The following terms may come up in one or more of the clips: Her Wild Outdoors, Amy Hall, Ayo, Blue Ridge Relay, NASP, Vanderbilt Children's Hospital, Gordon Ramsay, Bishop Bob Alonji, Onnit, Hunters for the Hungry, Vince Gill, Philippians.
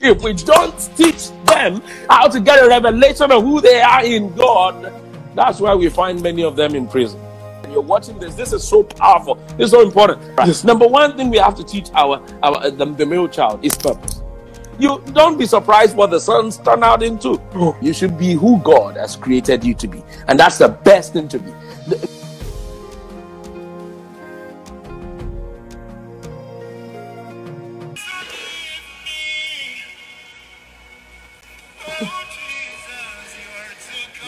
If we don't teach them how to get a revelation of who they are in God, that's why we find many of them in prison. You're watching this. This is so powerful. This is so important. Yes. Number one thing we have to teach the male child is purpose. You don't be surprised what the sons turn out into. You should be who God has created you to be, and that's the best thing to be.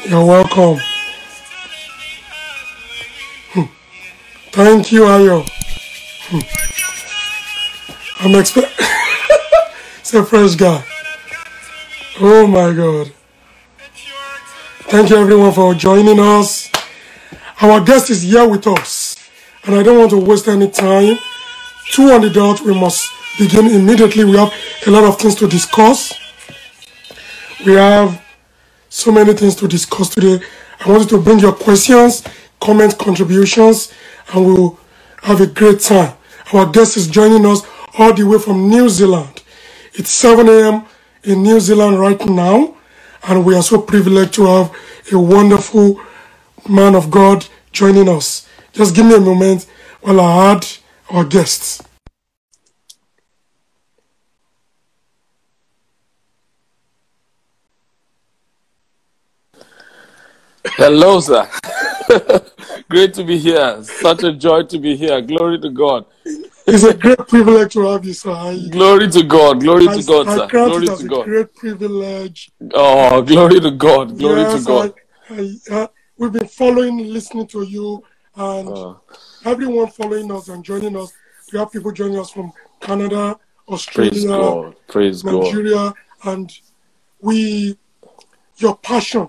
You're welcome. Thank you, Ayo. I'm expecting. It's a fresh guy. Oh my God. Thank you everyone for joining us. Our guest is here with us, and I don't want to waste any time. 2 on the dot, we must begin immediately. We have a lot of things to discuss. We have so many things to discuss today. I want you to bring your questions, comments, contributions, and we'll have a great time. Our guest is joining us all the way from New Zealand. It's 7 a.m. in New Zealand right now, and we are so privileged to have a wonderful man of God joining us. Just give me a moment while I add our guests. Hello, sir. Great to be here. Such a joy to be here. Glory to God. It's a great privilege to have you, sir. Glory to God. Glory to God, sir. Glory to God. Great privilege. Oh, glory to God. Glory to God. We've been following, listening to you, and everyone following us and joining us. We have people joining us from Canada, Australia, praise God. Praise Nigeria, God. And your passion.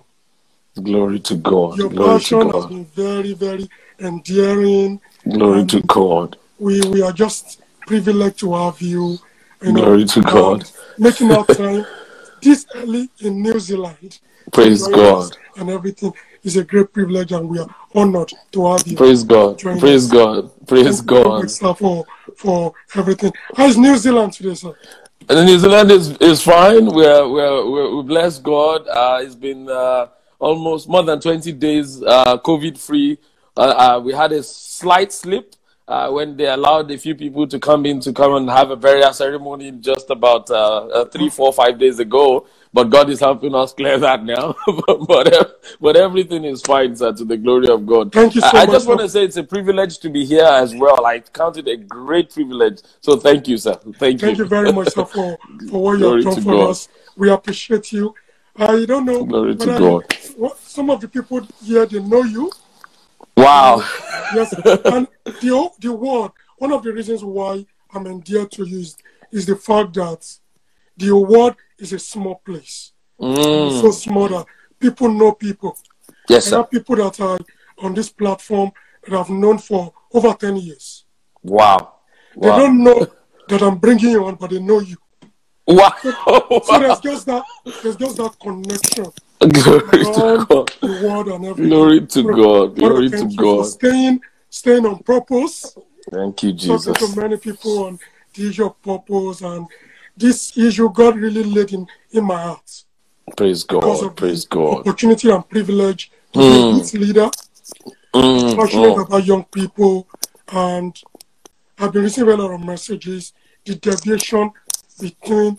Glory to God. Your passion has been very, very endearing. Glory to God. We are just privileged to have you. Glory to God. Making our time this early in New Zealand. Praise God. And everything is a great privilege, and we are honored to have you. Praise God. Praise God. Praise God. For everything. How is New Zealand today, sir? And New Zealand is fine. We bless God. It's been almost more than 20 days COVID-free. We had a slight slip when they allowed a few people to come and have a burial ceremony just about 3, 4, 5 days ago. But God is helping us clear that now. but everything is fine, sir, to the glory of God. Thank you so much. I just want to say it's a privilege to be here as well. I count it a great privilege. So thank you, sir. Thank you. Thank you very much, sir, for what you have done for us. We appreciate you. I don't know. Glory to God. Some of the people here, they know you. Wow. Yes. And the word, one of the reasons why I'm endeared to you is the fact that the word is a small place. It's so small that people know people. Yes, sir. There are people that are on this platform that I've known for over 10 years. Wow. They don't know that I'm bringing you on, but they know you. Wow. So there's just that connection. Glory to God. The word and everything. Glory to God. Glory to God. Staying on purpose. Thank you, Jesus. Talking to many people on the issue of purpose, and this issue God really laid in my heart. Praise God. Praise God. Opportunity and privilege to be this leader. Passionate about young people, and I've been receiving a lot of messages. The deviation between,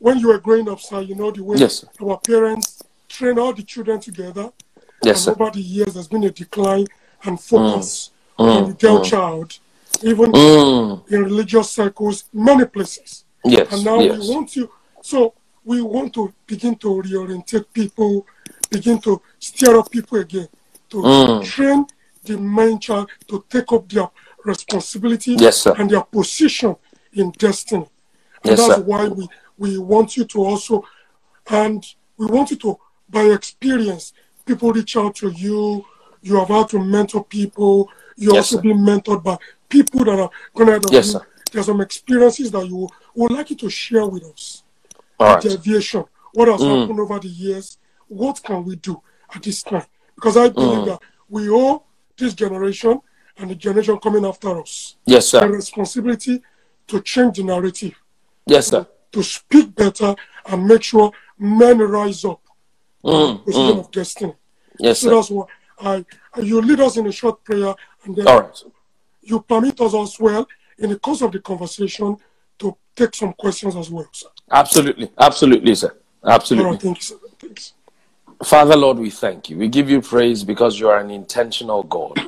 when you were growing up, sir, the way our parents train all the children together. Yes, and over the years, there's been a decline and focus on the girl child, even in religious circles, many places. Yes, and now we want to begin to reorientate people, begin to stir up people again, to train the main child to take up their responsibility and their position in destiny. And that's why we want you to also, and we want you to, by experience, people reach out to you. You have had to mentor people. You also being mentored by people that are going to There's some experiences that you would like you to share with us. All right. Deviation. What has happened over the years? What can we do at this time? Because I believe that we owe this generation and the generation coming after us. Yes, sir. The responsibility to change the narrative. Yes, sir. to speak better and make sure men rise up in the system of destiny. Yes, so that's what you lead us in a short prayer, and then you permit us as well in the course of the conversation to take some questions as well, sir. Absolutely, absolutely, sir. Absolutely. All right, thank you, sir. Thanks. Father, Lord, we thank you. We give you praise because you are an intentional God.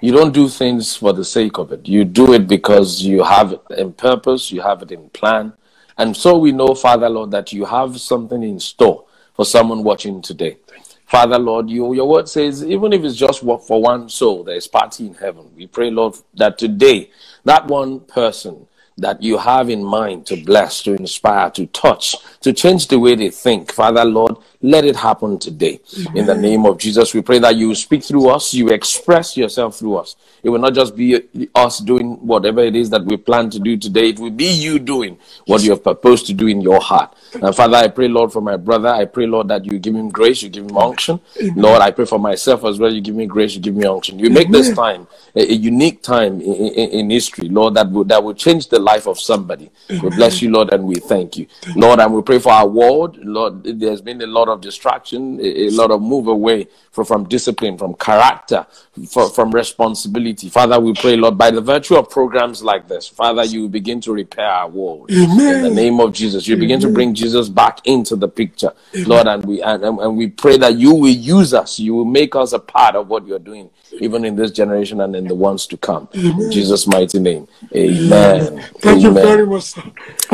You don't do things for the sake of it. You do it because you have it in purpose, you have it in plan. And so we know, Father, Lord, that you have something in store for someone watching today. Father, Lord, your word says, even if it's just for one soul, there is party in heaven. We pray, Lord, that today, that one person that you have in mind to bless, to inspire, to touch, to change the way they think. Father, Lord, let it happen today. In the name of Jesus, we pray that you speak through us, you express yourself through us. It will not just be us doing whatever it is that we plan to do today. It will be you doing what you have proposed to do in your heart. And Father, I pray, Lord, for my brother. I pray, Lord, that you give him grace, you give him unction. Lord, I pray for myself as well. You give me grace, you give me unction. You make this time a unique time in history, Lord, that will change the life of somebody. We bless you, Lord, and we thank you, Lord, and we pray for our world, Lord. There's been a lot of distraction, a lot of move away from discipline, from character, from responsibility. Father, we pray, Lord, by the virtue of programs like this, Father, you begin to repair our world. In the name of Jesus, you begin to bring Jesus back into the picture, Lord, and we pray that you will use us, you will make us a part of what you're doing, even in this generation and in the ones to come. In Jesus' mighty name, amen. Thank you very much, sir.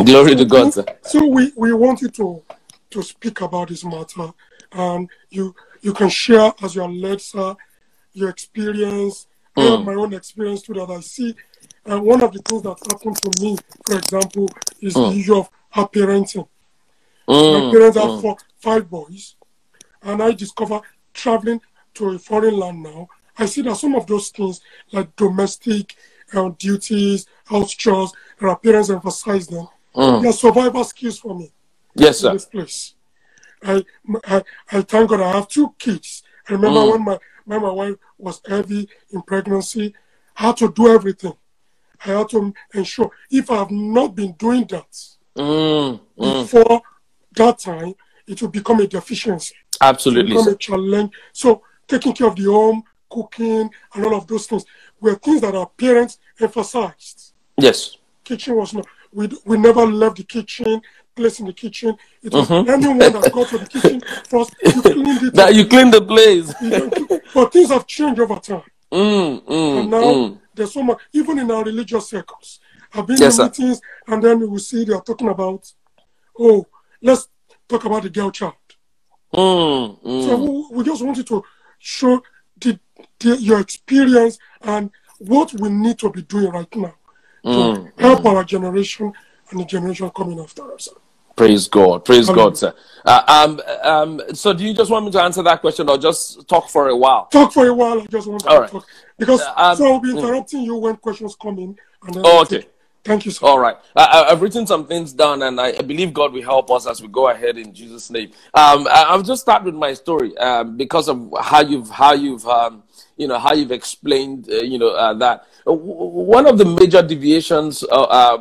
Glory to God, sir. So we wanted to speak about this matter, and you can share as you are led, sir, your experience. I have my own experience too that I see. And one of the things that happened to me, for example, is the issue of her parenting. My parents have 5 boys, and I discover traveling to a foreign land now, I see that some of those things, like domestic duties, house chores, and our parents emphasize them. They are survival skills for me. Yes, sir. In this place. I thank God I have 2 kids. I remember when my wife was heavy in pregnancy, I had to do everything. I had to ensure. If I have not been doing that before that time, it will become a deficiency. Absolutely. It will become a challenge. So taking care of the home, cooking, and all of those things were things that our parents emphasized. Yes. Kitchen was not. We never left the kitchen, place in the kitchen. It was anyone that got to the kitchen first, you cleaned it. That you clean the place. But things have changed over time. And now there's so much, even in our religious circles. I've been in meetings, and then we will see they are talking about, oh, let's talk about the girl child. So we just wanted to show your experience and what we need to be doing right now to help our generation and the generation coming after us. Praise God. Praise God, sir. So do you just want me to answer that question or just talk for a while? Talk for a while. I just want to talk. Because so I'll be interrupting you when questions come in. And okay. Thank you, sir. All right. I've written some things down, and I believe God will help us as we go ahead in Jesus' name. I'll just start with my story because of how you've explained, that one of the major deviations, from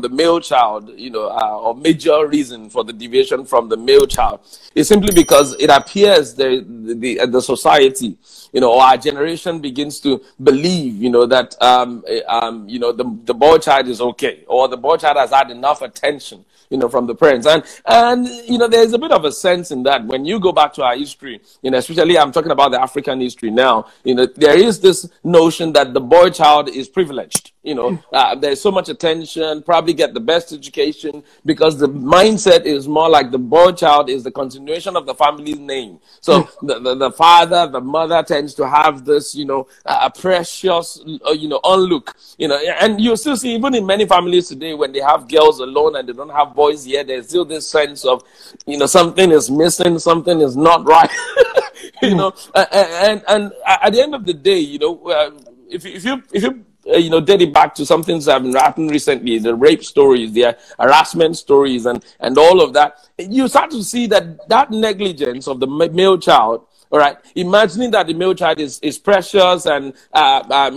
the male child, or major reason for the deviation from the male child is simply because it appears the society, or our generation begins to believe, that, the boy child is okay, or the boy child has had enough attention, from the parents. And there's a bit of a sense in that when you go back to our history, especially I'm talking about the African history now, there is this notion that the boy child is privileged. There's so much attention, probably get the best education, because the mindset is more like the boy child is the continuation of the family's name. So the father, the mother tends to have this, a precious, onlook, and you still see even in many families today when they have girls alone and they don't have boys here, there's still this sense of, something is missing, something is not right, and at the end of the day, if you date it back to some things that have been happening recently, the rape stories, the harassment stories, and all of that, you start to see that negligence of the male child All right. Imagining that the male child is precious and,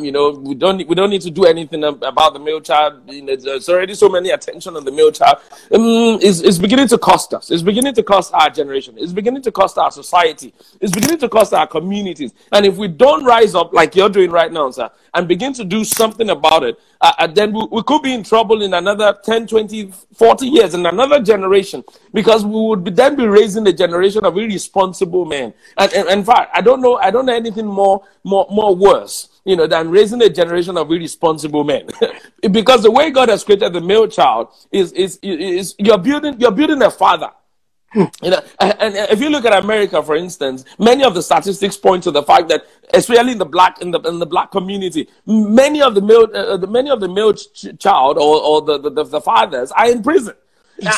you know, we don't need to do anything about the male child. There's already so many attention on the male child. It's beginning to cost us. It's beginning to cost our generation. It's beginning to cost our society. It's beginning to cost our communities. And if we don't rise up like you're doing right now, sir, and begin to do something about it, then we could be in trouble in another 10, 20, 40 years, in another generation, because we would then be raising a generation of irresponsible men. And in fact, I don't know anything more worse, you know, than raising a generation of irresponsible men. Because the way God has created the male child is you're building a father. You know, and if you look at America, for instance, many of the statistics point to the fact that, especially in the black community, many of the male child or the fathers are in prison.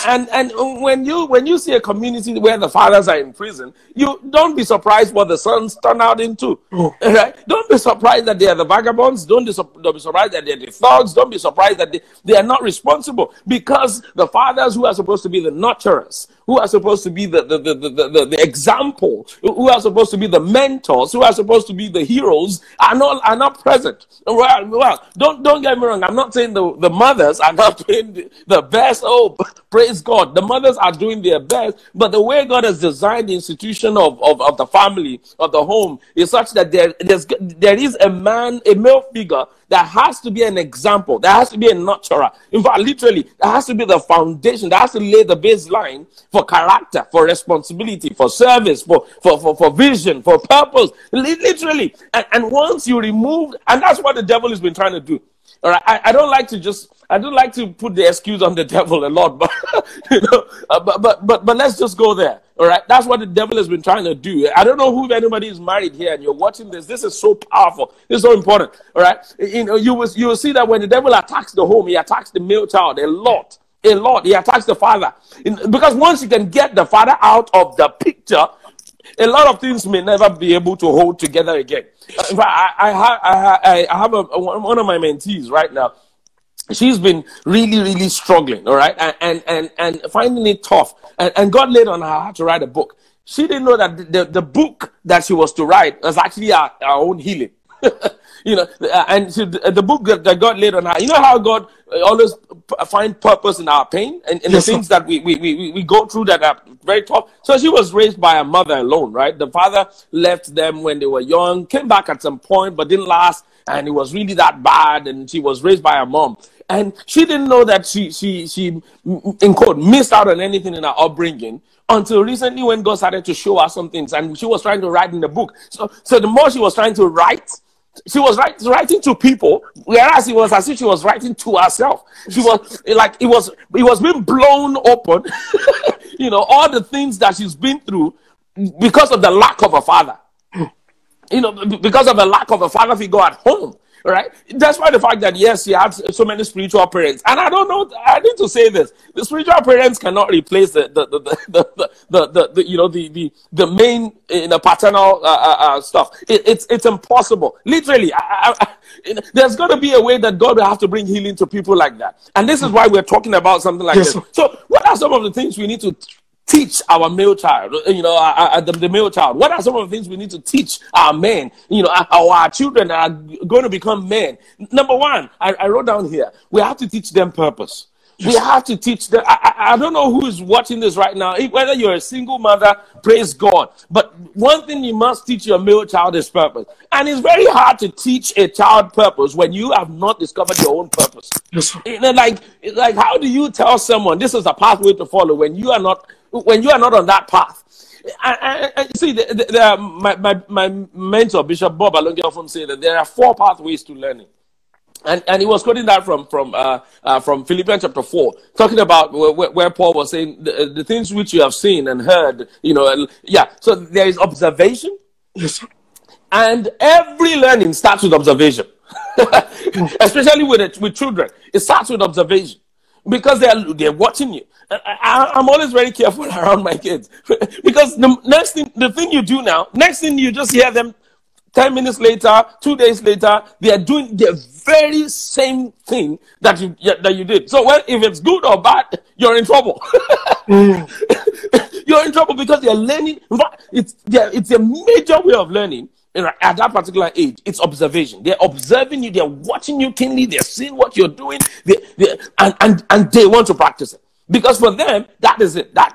And when you see a community where the fathers are in prison, you don't be surprised what the sons turn out into. Right? Don't be surprised that they are the vagabonds. Don't be surprised that they are the thugs. Don't be surprised that they are not responsible, because the fathers who are supposed to be the nurturers, who are supposed to be the example, who are supposed to be the mentors, who are supposed to be the heroes, are not present. Well, don't get me wrong. I'm not saying the mothers are not doing the best. Oh, praise God, the mothers are doing their best, but the way God has designed the institution of the family, of the home, is such that there is a male figure that has to be an example, that has to be a nurturer. In fact, literally, that has to be the foundation, that has to lay the baseline for character, for responsibility, for service, for vision, for purpose, literally. And once you remove, and that's what the devil has been trying to do. All right, I don't like to put the excuse on the devil a lot, but you know, but let's just go there. All right, that's what the devil has been trying to do. I don't know who anybody is married here and you're watching this. This is so powerful. This is so important. All right, you know, you will see that when the devil attacks the home, he attacks the male child a lot. He attacks the father, because once you can get the father out of the picture, a lot of things may never be able to hold together again. In fact, I have one of my mentees right now. She's been really, really struggling, all right, and finding it tough. And God laid on her heart to write a book. She didn't know that the book that she was to write was actually our own healing. You know, and so the book that God laid on her, you know how God always find purpose in our pain and in the things that we go through that are very tough. So she was raised by her mother alone, right? The father left them when they were young, came back at some point, but didn't last. And it was really that bad. And she was raised by her mom. And she didn't know that she in quote, missed out on anything in her upbringing, until recently when God started to show her some things. And she was trying to write in the book. So the more she was trying to write, she was writing to people, whereas it was as if she was writing to herself. She was like, it was being blown open, you know, all the things that she's been through because of the lack of a father, you know, because of the lack of a father figure at home, right? That's why the fact that, yes, you have so many spiritual parents, and I don't know, I need to say this: the spiritual parents cannot replace the main, you know, paternal stuff. It's impossible. Literally, there's got to be a way that God will have to bring healing to people like that, and this is why we're talking about something like this. So, what are some of the things we need to teach our male child, you know, the male child? What are some of the things we need to teach our men, you know, our children are going to become men? Number one, I wrote down here, we have to teach them purpose. We have to teach them. I don't know who is watching this right now, whether you're a single mother, praise God. But one thing you must teach your male child is purpose. And it's very hard to teach a child purpose when you have not discovered your own purpose. Yes, sir. You know, like how do you tell someone this is a pathway to follow when you are not on that path? I see, my mentor, Bishop Bob Alonji, often say that there are four pathways to learning. And he was quoting that from Philippians chapter 4, talking about where Paul was saying the things which you have seen and heard, you know. Yeah, so there is observation. Yes, sir. And every learning starts with observation. Especially with children, it starts with observation, because they're watching you. I'm always very careful around my kids, because the thing you do now, next thing you just hear them 10 minutes later, 2 days later, they are doing the very same thing that you did. So, well, if it's good or bad, you're in trouble. you're in trouble because they're learning. In fact, it's a major way of learning at that particular age. It's observation. They're observing you. They're watching you keenly. They're seeing what you're doing. They, and they want to practice it. Because for them, that is it. That